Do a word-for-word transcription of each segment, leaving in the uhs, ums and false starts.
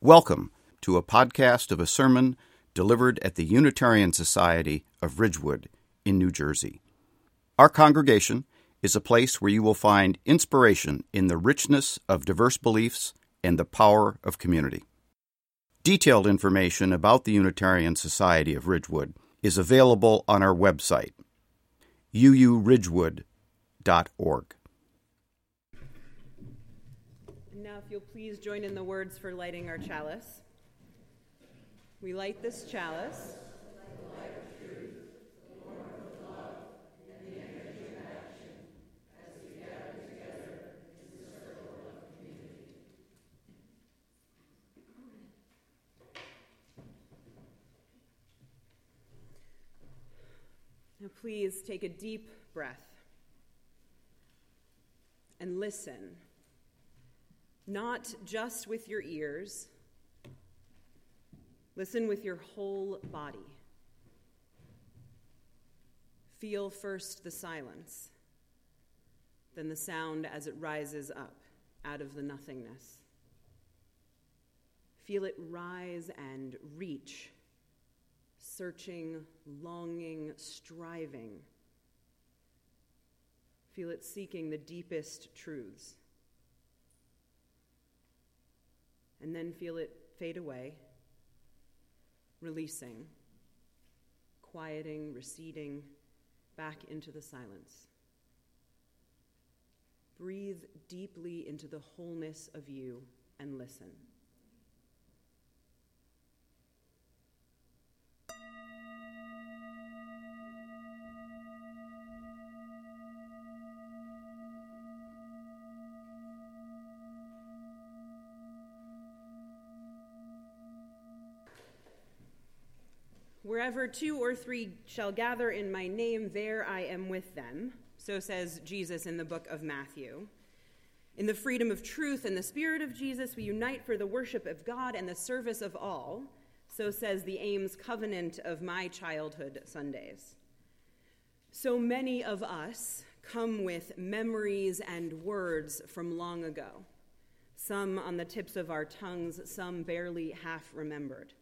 Welcome to a podcast of a sermon delivered at the Unitarian Society of Ridgewood in New Jersey. Our congregation is a place where you will find inspiration in the richness of diverse beliefs and the power of community. Detailed information about the Unitarian Society of Ridgewood is available on our website, U U Ridgewood dot org. Now, if you'll please join in the words for lighting our chalice. We light this chalice like the light of truth, the warmth of love, and the energy of action as we gather together in the circle of community. Now, please take a deep breath and listen. Not just with your ears, listen with your whole body. Feel first the silence, then the sound as it rises up out of the nothingness. Feel it rise and reach, searching, longing, striving. Feel it seeking the deepest truths. And then feel it fade away, releasing, quieting, receding, back into the silence. Breathe deeply into the wholeness of you and listen. Wherever two or three shall gather in my name, there I am with them. So says Jesus in the book of Matthew. In the freedom of truth and the spirit of Jesus, we unite for the worship of God and the service of all. So says the Ames Covenant of my childhood Sundays. So many of us come with memories and words from long ago, some on the tips of our tongues, some barely half remembered.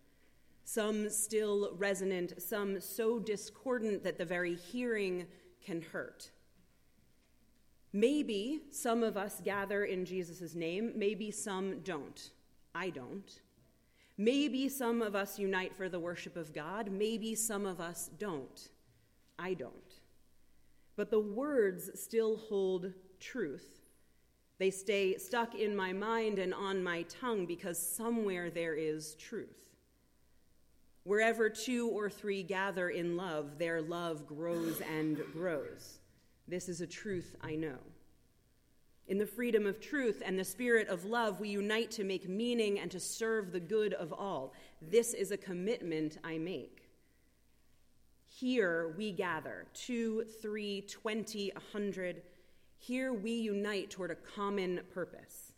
Some still resonant, some so discordant that the very hearing can hurt. Maybe some of us gather in Jesus' name, maybe some don't. I don't. Maybe some of us unite for the worship of God, maybe some of us don't. I don't. But the words still hold truth. They stay stuck in my mind and on my tongue because somewhere there is truth. Wherever two or three gather in love, their love grows and grows. This is a truth I know. In the freedom of truth and the spirit of love, we unite to make meaning and to serve the good of all. This is a commitment I make. Here we gather, two, three, twenty, a hundred. Here we unite toward a common purpose.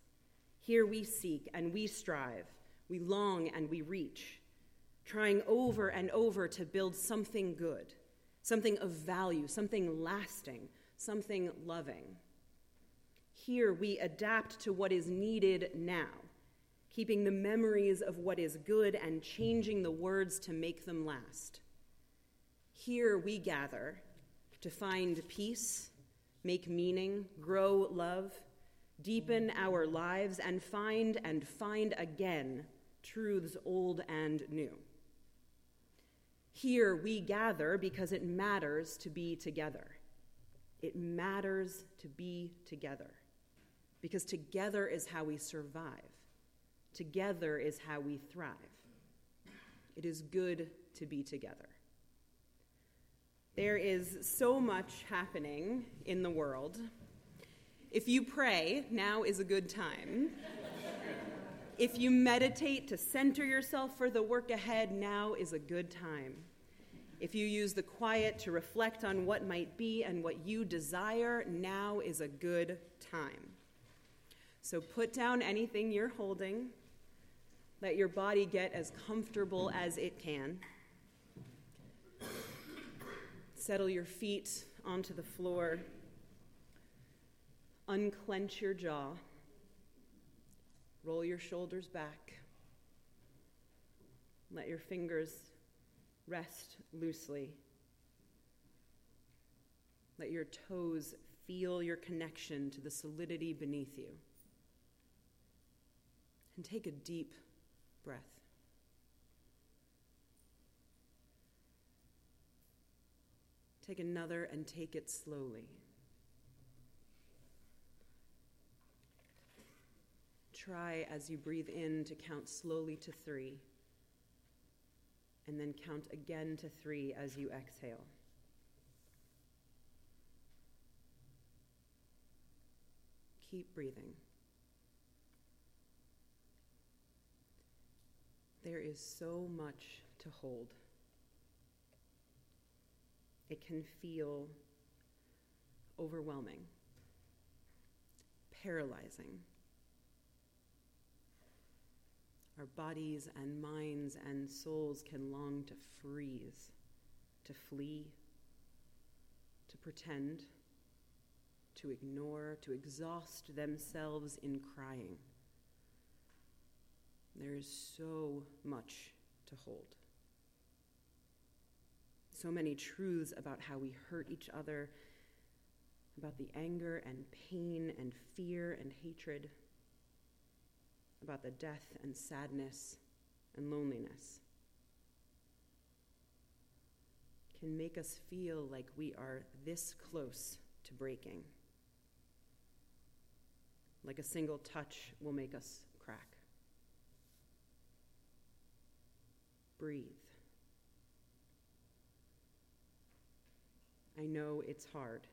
Here we seek and we strive, we long and we reach, trying over and over to build something good, something of value, something lasting, something loving. Here we adapt to what is needed now, keeping the memories of what is good and changing the words to make them last. Here we gather to find peace, make meaning, grow love, deepen our lives, and find and find again truths old and new. Here we gather because it matters to be together. It matters to be together. Because together is how we survive. Together is how we thrive. It is good to be together. There is so much happening in the world. If you pray, now is a good time. If you meditate to center yourself for the work ahead, now is a good time. If you use the quiet to reflect on what might be and what you desire, now is a good time. So put down anything you're holding. Let your body get as comfortable as it can. Settle your feet onto the floor. Unclench your jaw. Roll your shoulders back. Let your fingers rest loosely. Let your toes feel your connection to the solidity beneath you. And take a deep breath. Take another and take it slowly. Try as you breathe in to count slowly to three, and then count again to three as you exhale. Keep breathing. There is so much to hold. It can feel overwhelming, paralyzing. Our bodies and minds and souls can long to freeze, to flee, to pretend, to ignore, to exhaust themselves in crying. There is so much to hold. So many truths about how we hurt each other, about the anger and pain and fear and hatred, about the death and sadness and loneliness, can make us feel like we are this close to breaking, like a single touch will make us crack. Breathe. I know it's hard.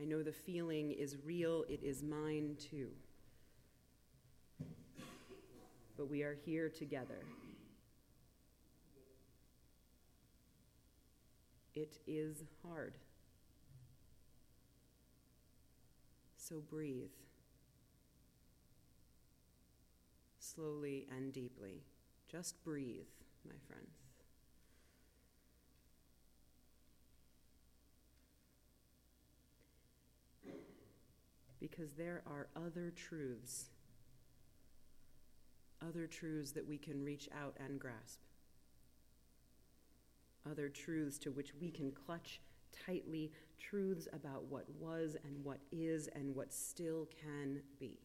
I know the feeling is real. It is mine too. But we are here together. It is hard. So breathe. Slowly and deeply. Just breathe, my friends. Because there are other truths, other truths that we can reach out and grasp, other truths to which we can clutch tightly, truths about what was and what is and what still can be.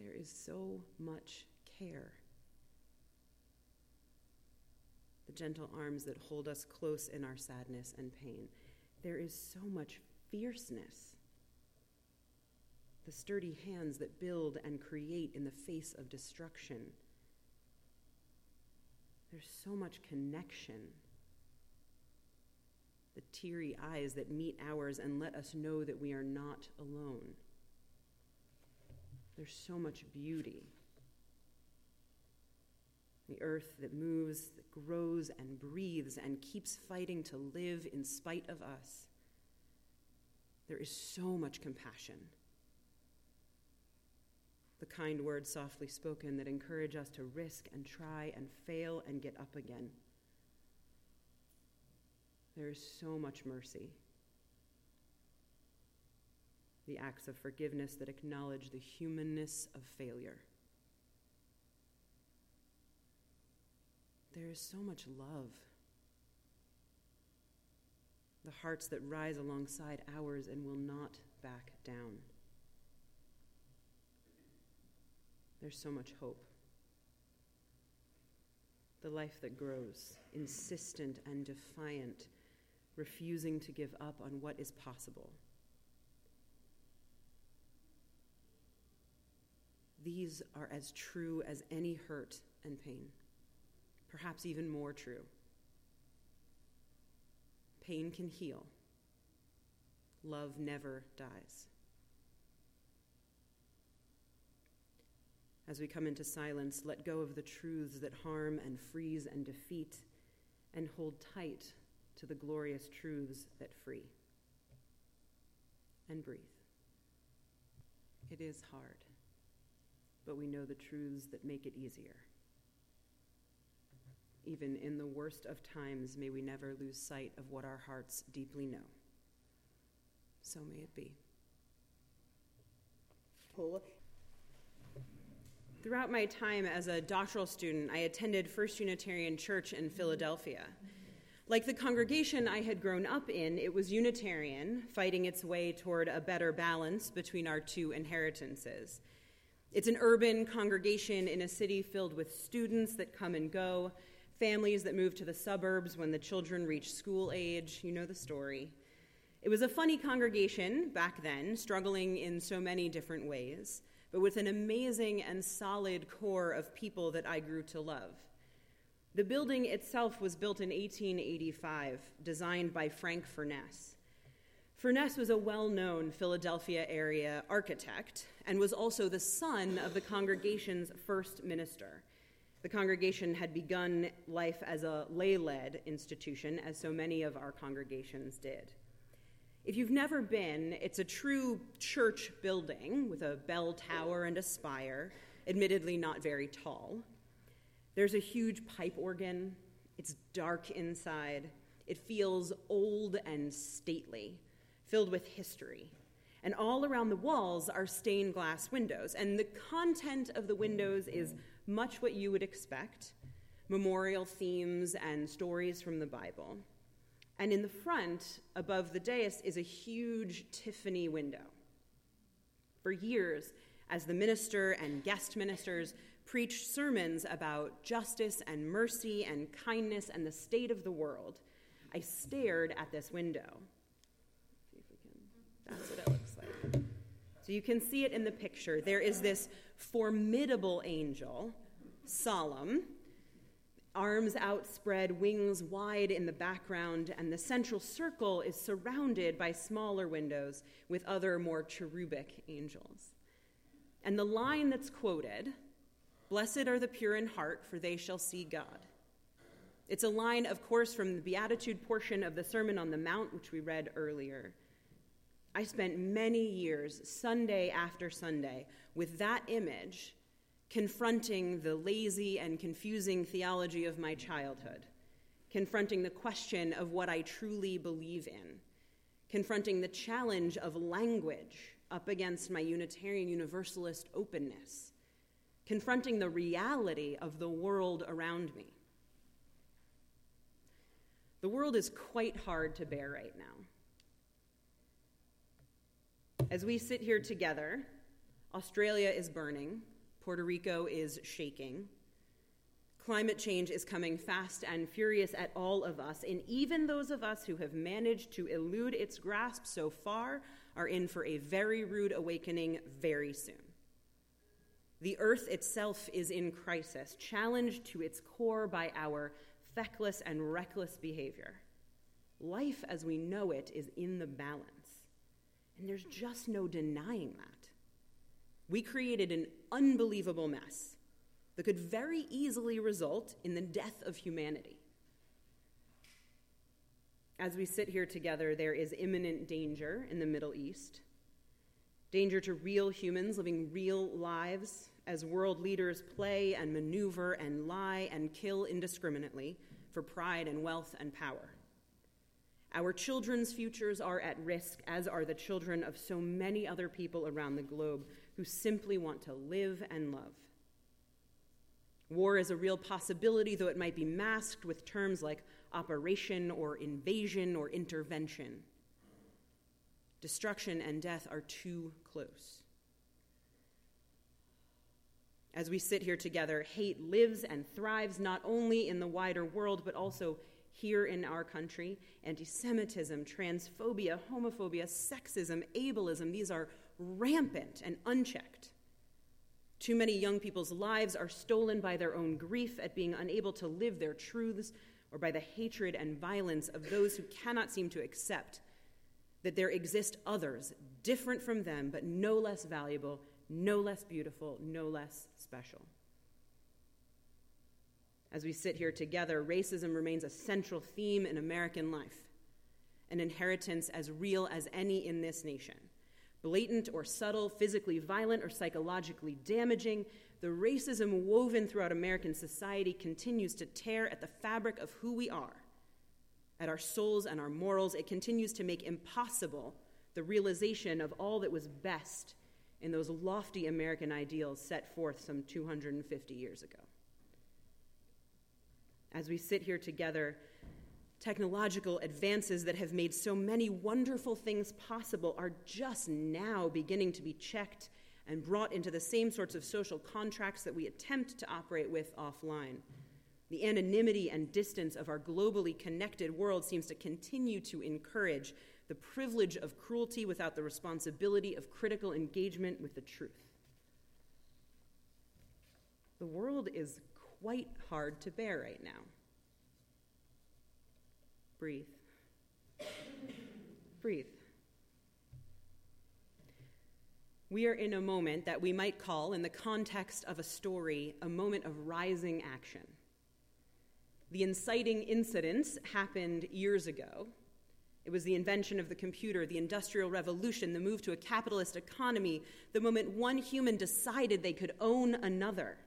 There is so much care. The gentle arms that hold us close in our sadness and pain. There is so much fierceness. The sturdy hands that build and create in the face of destruction. There's so much connection. The teary eyes that meet ours and let us know that we are not alone. There's so much beauty. The earth that moves, that grows and breathes and keeps fighting to live in spite of us. There is so much compassion. The kind words softly spoken that encourage us to risk and try and fail and get up again. There is so much mercy. The acts of forgiveness that acknowledge the humanness of failure. There is so much love. The hearts that rise alongside ours and will not back down. There's so much hope. The life that grows, insistent and defiant, refusing to give up on what is possible. These are as true as any hurt and pain. Perhaps even more true. Pain can heal. Love never dies. As we come into silence, let go of the truths that harm and freeze and defeat, and hold tight to the glorious truths that free. And breathe. It is hard, but we know the truths that make it easier. Even in the worst of times, may we never lose sight of what our hearts deeply know. So may it be. poll. Throughout my time as a doctoral student, I attended First Unitarian Church in Philadelphia. Like the congregation I had grown up in, it was Unitarian, fighting its way toward a better balance between our two inheritances. It's an urban congregation in a city filled with students that come and go, families that move to the suburbs when the children reach school age. You know the story. It was a funny congregation back then, struggling in so many different ways, but with an amazing and solid core of people that I grew to love. The building itself was built in eighteen eighty-five, designed by Frank Furness. Furness was a well-known Philadelphia area architect and was also the son of the congregation's first minister. The congregation had begun life as a lay-led institution, as so many of our congregations did. If you've never been, it's a true church building with a bell tower and a spire, admittedly not very tall. There's a huge pipe organ. It's dark inside. It feels old and stately, filled with history. And all around the walls are stained glass windows. And the content of the windows is much what you would expect, memorial themes and stories from the Bible. And in the front, above the dais, is a huge Tiffany window. For years, as the minister and guest ministers preached sermons about justice and mercy and kindness and the state of the world, I stared at this window. See if we can. That's what it looks like. So you can see it in the picture. There is this formidable angel, solemn, arms outspread, wings wide in the background, and the central circle is surrounded by smaller windows with other more cherubic angels. And the line that's quoted, "Blessed are the pure in heart, for they shall see God." It's a line, of course, from the Beatitude portion of the Sermon on the Mount, which we read earlier. I spent many years, Sunday after Sunday, with that image, confronting the lazy and confusing theology of my childhood, confronting the question of what I truly believe in, confronting the challenge of language up against my Unitarian Universalist openness, confronting the reality of the world around me. The world is quite hard to bear right now. As we sit here together, Australia is burning, Puerto Rico is shaking, climate change is coming fast and furious at all of us, and even those of us who have managed to elude its grasp so far are in for a very rude awakening very soon. The earth itself is in crisis, challenged to its core by our feckless and reckless behavior. Life as we know it is in the balance, and there's just no denying that. We created an unbelievable mess that could very easily result in the death of humanity. As we sit here together, there is imminent danger in the Middle East. Danger to real humans living real lives as world leaders play and maneuver and lie and kill indiscriminately for pride and wealth and power. Our children's futures are at risk, as are the children of so many other people around the globe who simply want to live and love. War is a real possibility, though it might be masked with terms like operation or invasion or intervention. Destruction and death are too close. As we sit here together, hate lives and thrives not only in the wider world, but also here in our country. Anti-Semitism, transphobia, homophobia, sexism, ableism, these are rampant and unchecked. Too many young people's lives are stolen by their own grief at being unable to live their truths, or by the hatred and violence of those who cannot seem to accept that there exist others different from them, but no less valuable, no less beautiful, no less special. As we sit here together, racism remains a central theme in American life, an inheritance as real as any in this nation. Blatant or subtle, physically violent or psychologically damaging, the racism woven throughout American society continues to tear at the fabric of who we are, at our souls and our morals. It continues to make impossible the realization of all that was best in those lofty American ideals set forth some two hundred fifty years ago. As we sit here together, technological advances that have made so many wonderful things possible are just now beginning to be checked and brought into the same sorts of social contracts that we attempt to operate with offline. The anonymity and distance of our globally connected world seems to continue to encourage the privilege of cruelty without the responsibility of critical engagement with the truth. The world is quite hard to bear right now. Breathe. Breathe. We are in a moment that we might call, in the context of a story, a moment of rising action. The inciting incidents happened years ago. It was the invention of the computer, the Industrial Revolution, the move to a capitalist economy, the moment one human decided they could own another,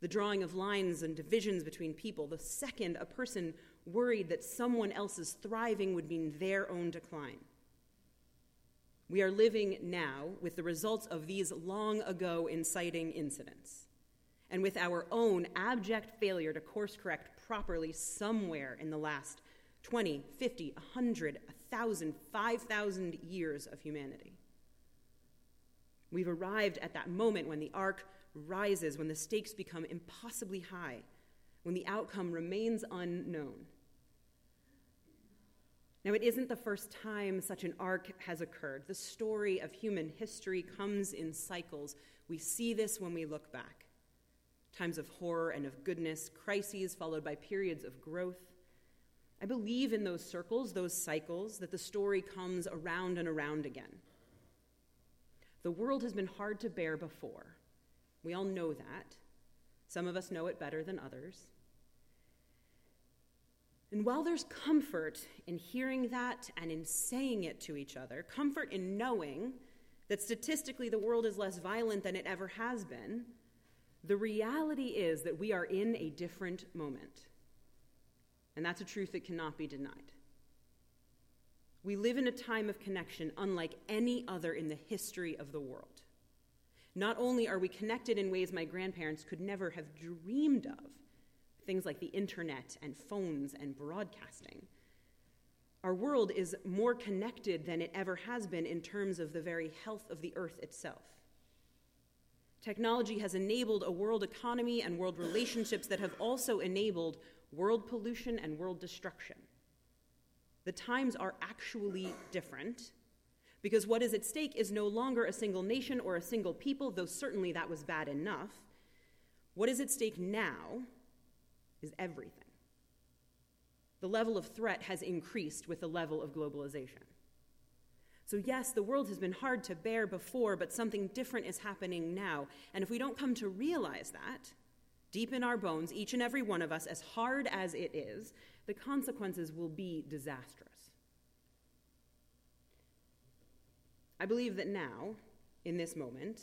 the drawing of lines and divisions between people, the second a person worried that someone else's thriving would mean their own decline. We are living now with the results of these long ago inciting incidents, and with our own abject failure to course correct properly somewhere in the last twenty, fifty, one hundred, one thousand, five thousand years of humanity. We've arrived at that moment when the arc rises, when the stakes become impossibly high, when the outcome remains unknown. Now, it isn't the first time such an arc has occurred. The story of human history comes in cycles. We see this when we look back. Times of horror and of goodness, crises followed by periods of growth. I believe in those circles, those cycles, that the story comes around and around again. The world has been hard to bear before. We all know that. Some of us know it better than others. And while there's comfort in hearing that and in saying it to each other, comfort in knowing that statistically the world is less violent than it ever has been, the reality is that we are in a different moment. And that's a truth that cannot be denied. We live in a time of connection unlike any other in the history of the world. Not only are we connected in ways my grandparents could never have dreamed of, things like the internet and phones and broadcasting, our world is more connected than it ever has been in terms of the very health of the earth itself. Technology has enabled a world economy and world relationships that have also enabled world pollution and world destruction. The times are actually different, because what is at stake is no longer a single nation or a single people, though certainly that was bad enough. What is at stake now is everything. The level of threat has increased with the level of globalization. So yes, the world has been hard to bear before, but something different is happening now. And if we don't come to realize that, deep in our bones, each and every one of us, as hard as it is, the consequences will be disastrous. I believe that now, in this moment,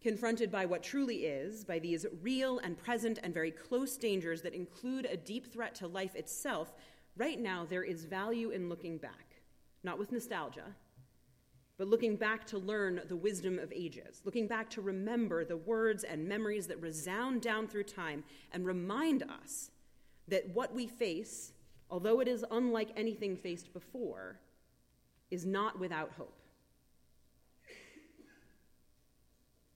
confronted by what truly is, by these real and present and very close dangers that include a deep threat to life itself, right now there is value in looking back, not with nostalgia, but looking back to learn the wisdom of ages, looking back to remember the words and memories that resound down through time and remind us that what we face, although it is unlike anything faced before, is not without hope.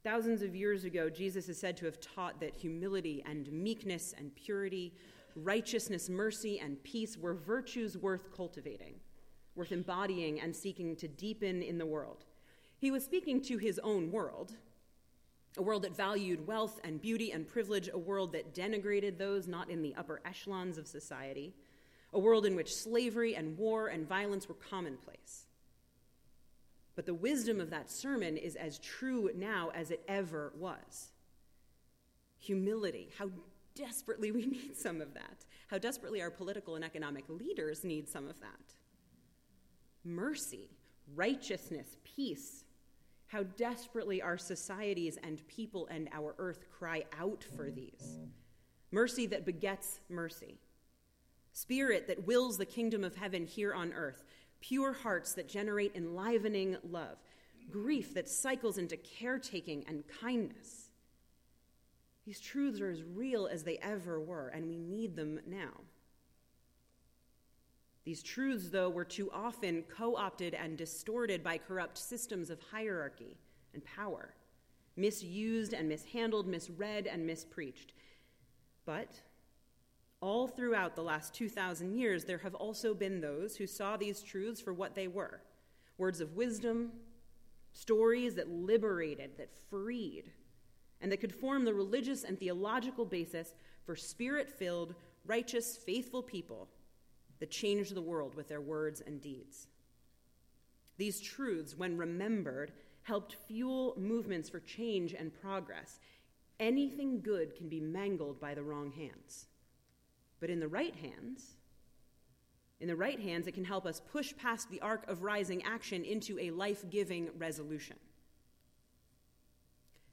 Thousands of years ago, Jesus is said to have taught that humility and meekness and purity, righteousness, mercy, and peace were virtues worth cultivating, worth embodying and seeking to deepen in the world. He was speaking to his own world, a world that valued wealth and beauty and privilege, a world that denigrated those not in the upper echelons of society, a world in which slavery and war and violence were commonplace. But the wisdom of that sermon is as true now as it ever was. Humility, how desperately we need some of that, how desperately our political and economic leaders need some of that. Mercy, righteousness, peace, how desperately our societies and people and our earth cry out for these. Mercy that begets mercy. Spirit that wills the kingdom of heaven here on earth. Pure hearts that generate enlivening love. grief that cycles into caretaking and kindness. These truths are as real as they ever were, and we need them now. These truths, though, were too often co-opted and distorted by corrupt systems of hierarchy and power, misused and mishandled, misread and mispreached. But all throughout the last two thousand years, there have also been those who saw these truths for what they were, words of wisdom, stories that liberated, that freed, and that could form the religious and theological basis for spirit-filled, righteous, faithful people that changed the world with their words and deeds. These truths, when remembered, helped fuel movements for change and progress. Anything good can be mangled by the wrong hands. But in the right hands, in the right hands, it can help us push past the arc of rising action into a life-giving resolution.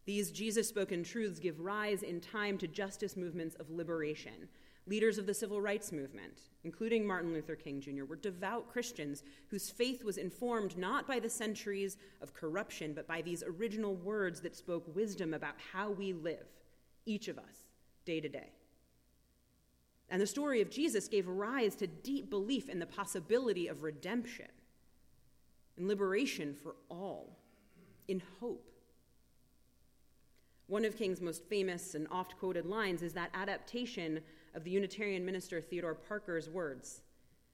These Jesus-spoken truths give rise in time to justice movements of liberation. Leaders of the civil rights movement, including Martin Luther King Junior, were devout Christians whose faith was informed not by the centuries of corruption, but by these original words that spoke wisdom about how we live, each of us, day to day. And the story of Jesus gave rise to deep belief in the possibility of redemption and liberation for all, in hope. One of King's most famous and oft-quoted lines is that adaptation of the Unitarian minister Theodore Parker's words,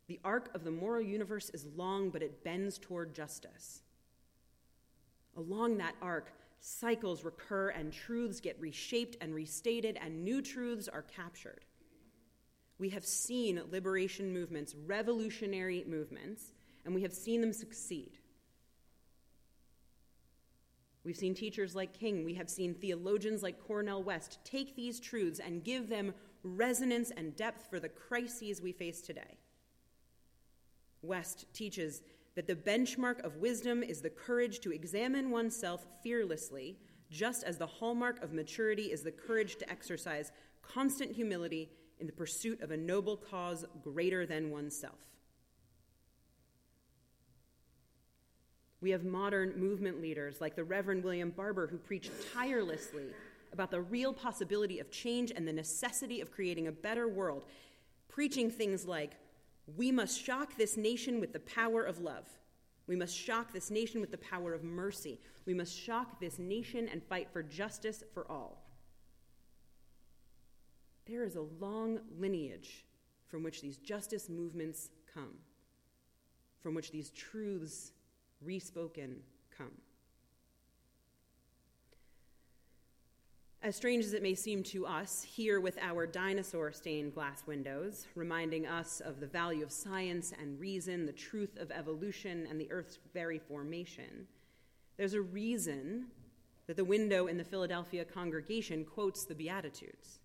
"The arc of the moral universe is long, but it bends toward justice." Along that arc, cycles recur and truths get reshaped and restated, and new truths are captured. We have seen liberation movements, revolutionary movements, and we have seen them succeed. We've seen teachers like King, we have seen theologians like Cornel West take these truths and give them resonance and depth for the crises we face today. West teaches that the benchmark of wisdom is the courage to examine oneself fearlessly, just as the hallmark of maturity is the courage to exercise constant humility in the pursuit of a noble cause greater than oneself. We have modern movement leaders like the Reverend William Barber, who preached tirelessly about the real possibility of change and the necessity of creating a better world, preaching things like, "We must shock this nation with the power of love. We must shock this nation with the power of mercy. We must shock this nation and fight for justice for all." There is a long lineage from which these justice movements come, from which these truths respoken come. As strange as it may seem to us, here with our dinosaur-stained glass windows, reminding us of the value of science and reason, the truth of evolution, and the Earth's very formation, there's a reason that the window in the Philadelphia congregation quotes the Beatitudes.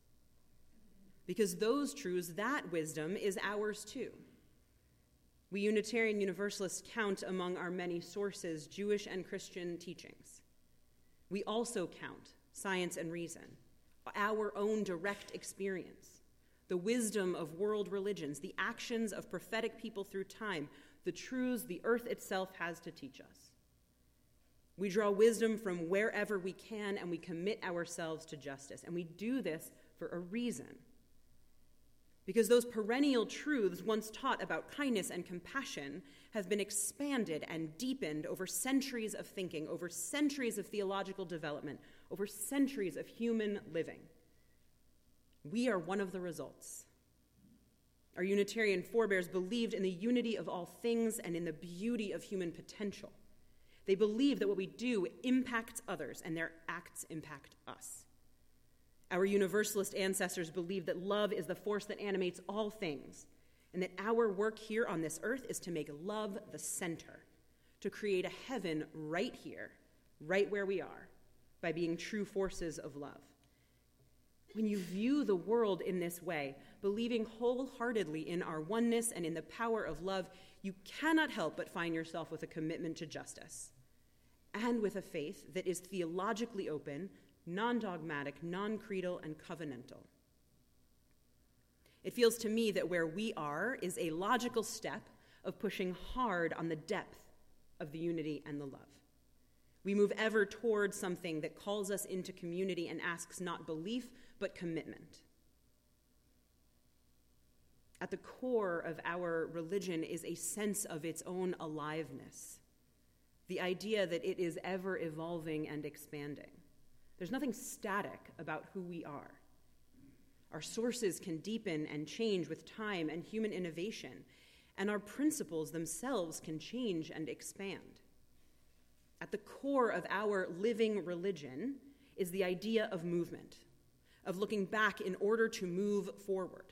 Because those truths, that wisdom, is ours too. We Unitarian Universalists count among our many sources Jewish and Christian teachings. We also count science and reason, our own direct experience, the wisdom of world religions, the actions of prophetic people through time, the truths the earth itself has to teach us. We draw wisdom from wherever we can, and we commit ourselves to justice. And we do this for a reason. Because those perennial truths once taught about kindness and compassion have been expanded and deepened over centuries of thinking, over centuries of theological development, over centuries of human living. We are one of the results. Our Unitarian forebears believed in the unity of all things and in the beauty of human potential. They believed that what we do impacts others, and their acts impact us. Our Universalist ancestors believed that love is the force that animates all things, and that our work here on this earth is to make love the center, to create a heaven right here, right where we are, by being true forces of love. When you view the world in this way, believing wholeheartedly in our oneness and in the power of love, you cannot help but find yourself with a commitment to justice, and with a faith that is theologically open, non-dogmatic, non-creedal, and covenantal. It feels to me that where we are is a logical step of pushing hard on the depth of the unity and the love. We move ever toward something that calls us into community and asks not belief, but commitment. At the core of our religion is a sense of its own aliveness, the idea that it is ever evolving and expanding. There's nothing static about who we are. Our sources can deepen and change with time and human innovation, and our principles themselves can change and expand. At the core of our living religion is the idea of movement, of looking back in order to move forward,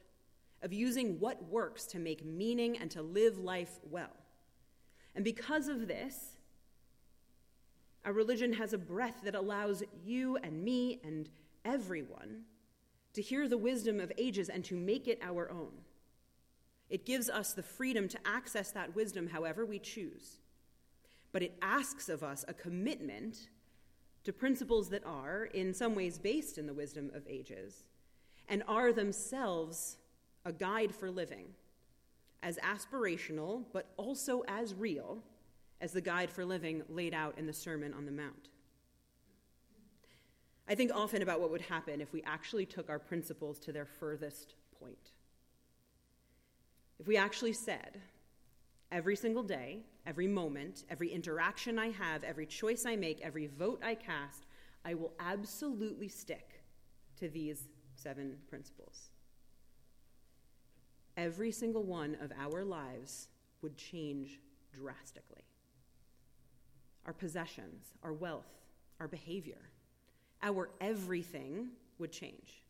of using what works to make meaning and to live life well. And because of this, our religion has a breath that allows you and me and everyone to hear the wisdom of ages and to make it our own. It gives us the freedom to access that wisdom however we choose. But it asks of us a commitment to principles that are, in some ways, based in the wisdom of ages, and are themselves a guide for living, as aspirational but also as real as the guide for living laid out in the Sermon on the Mount. I think often about what would happen if we actually took our principles to their furthest point. If we actually said, every single day, every moment, every interaction I have, every choice I make, every vote I cast, I will absolutely stick to these seven principles. Every single one of our lives would change drastically. Our possessions, our wealth, our behavior, our everything would change.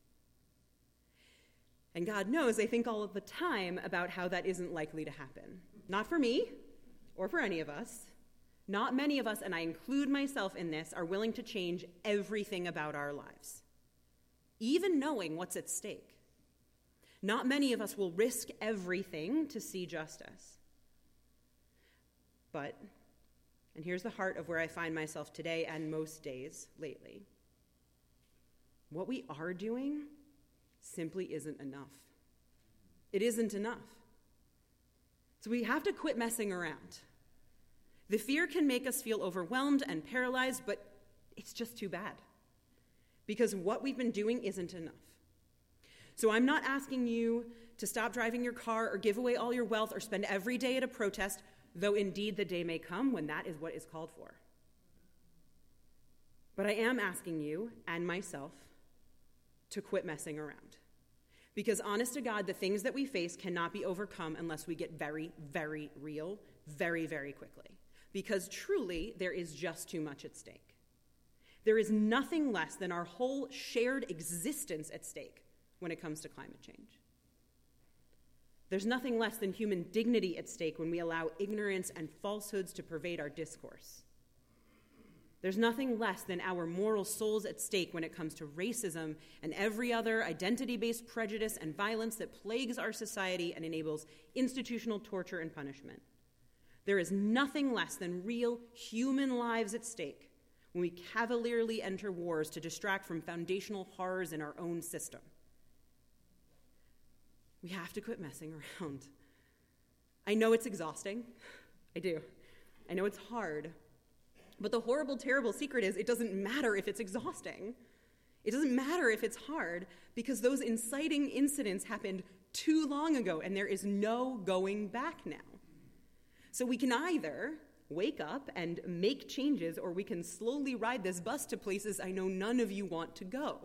And God knows I think all of the time about how that isn't likely to happen. Not for me, or for any of us. Not many of us, and I include myself in this, are willing to change everything about our lives, even knowing what's at stake. Not many of us will risk everything to see justice. But, and here's the heart of where I find myself today and most days lately, what we are doing simply isn't enough. It isn't enough. So we have to quit messing around. The fear can make us feel overwhelmed and paralyzed, but it's just too bad, because what we've been doing isn't enough. So I'm not asking you to stop driving your car or give away all your wealth or spend every day at a protest, though indeed the day may come when that is what is called for. But I am asking you and myself to quit messing around. Because, honest to God, the things that we face cannot be overcome unless we get very, very real, very, very quickly. Because, truly, there is just too much at stake. There is nothing less than our whole shared existence at stake when it comes to climate change. There's nothing less than human dignity at stake when we allow ignorance and falsehoods to pervade our discourse. There's nothing less than our moral souls at stake when it comes to racism and every other identity-based prejudice and violence that plagues our society and enables institutional torture and punishment. There is nothing less than real human lives at stake when we cavalierly enter wars to distract from foundational horrors in our own system. We have to quit messing around. I know it's exhausting. I do. I know it's hard. But the horrible, terrible secret is it doesn't matter if it's exhausting. It doesn't matter if it's hard, because those inciting incidents happened too long ago, and there is no going back now. So we can either wake up and make changes, or we can slowly ride this bus to places I know none of you want to go.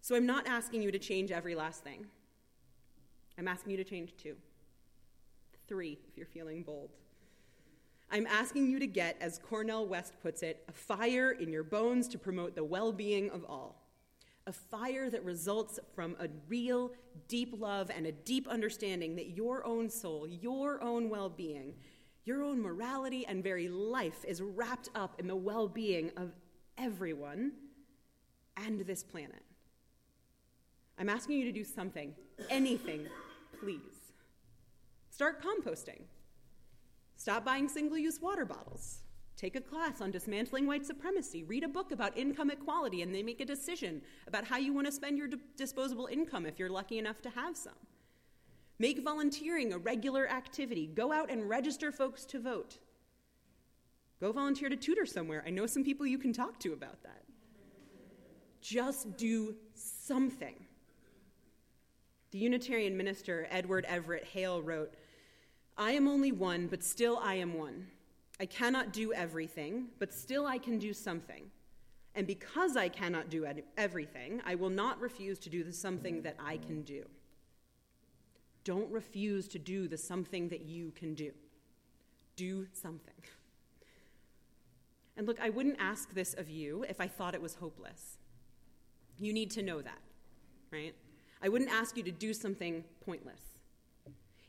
So I'm not asking you to change every last thing. I'm asking you to change two. Three, if you're feeling bold. I'm asking you to get, as Cornel West puts it, a fire in your bones to promote the well-being of all. A fire that results from a real, deep love and a deep understanding that your own soul, your own well-being, your own morality and very life is wrapped up in the well-being of everyone and this planet. I'm asking you to do something, anything, please. Start composting. Stop buying single-use water bottles. Take a class on dismantling white supremacy. Read a book about income equality, and then make a decision about how you want to spend your d- disposable income if you're lucky enough to have some. Make volunteering a regular activity. Go out and register folks to vote. Go volunteer to tutor somewhere. I know some people you can talk to about that. Just do something. The Unitarian minister Edward Everett Hale wrote, "I am only one, but still I am one. I cannot do everything, but still I can do something. And because I cannot do everything, I will not refuse to do the something that I can do." Don't refuse to do the something that you can do. Do something. And look, I wouldn't ask this of you if I thought it was hopeless. You need to know that, right? I wouldn't ask you to do something pointless.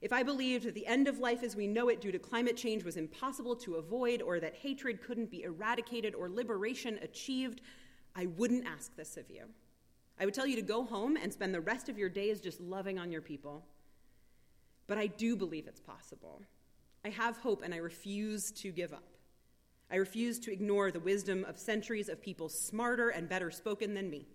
If I believed that the end of life as we know it due to climate change was impossible to avoid, or that hatred couldn't be eradicated or liberation achieved, I wouldn't ask this of you. I would tell you to go home and spend the rest of your days just loving on your people. But I do believe it's possible. I have hope, and I refuse to give up. I refuse to ignore the wisdom of centuries of people smarter and better spoken than me.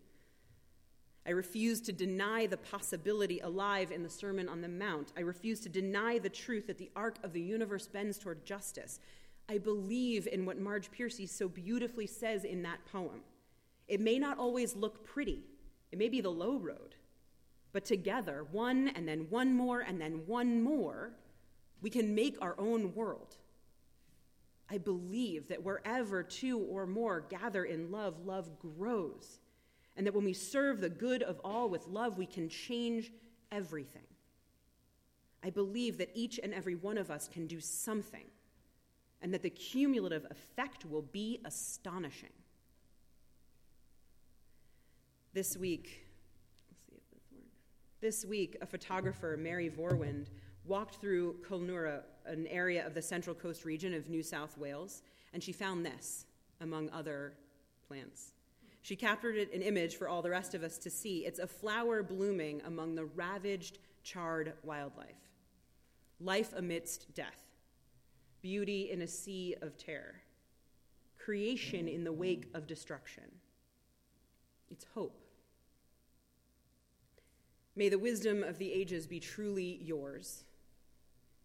I refuse to deny the possibility alive in the Sermon on the Mount. I refuse to deny the truth that the arc of the universe bends toward justice. I believe in what Marge Piercy so beautifully says in that poem. It may not always look pretty. It may be the low road. But together, one and then one more and then one more, we can make our own world. I believe that wherever two or more gather in love, love grows. And that when we serve the good of all with love, we can change everything. I believe that each and every one of us can do something, and that the cumulative effect will be astonishing. This week, let's see if this works. This week, a photographer, Mary Vorwind, walked through Kulnura, an area of the Central Coast region of New South Wales, and she found this, among other plants. She captured an image for all the rest of us to see. It's a flower blooming among the ravaged, charred wildlife. Life amidst death. Beauty in a sea of terror. Creation in the wake of destruction. It's hope. May the wisdom of the ages be truly yours.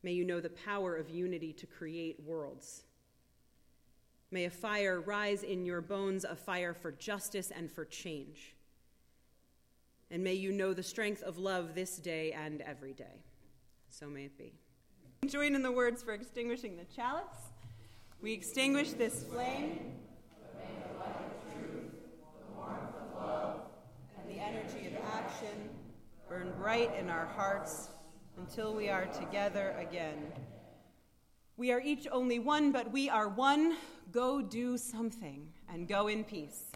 May you know the power of unity to create worlds. May a fire rise in your bones, a fire for justice and for change. And may you know the strength of love this day and every day. So may it be. Join in the words for extinguishing the chalice. We extinguish this flame. But may the light of truth, the warmth of love, and the energy of action burn bright in our hearts until we are together again. We are each only one, but we are one. Go do something and go in peace.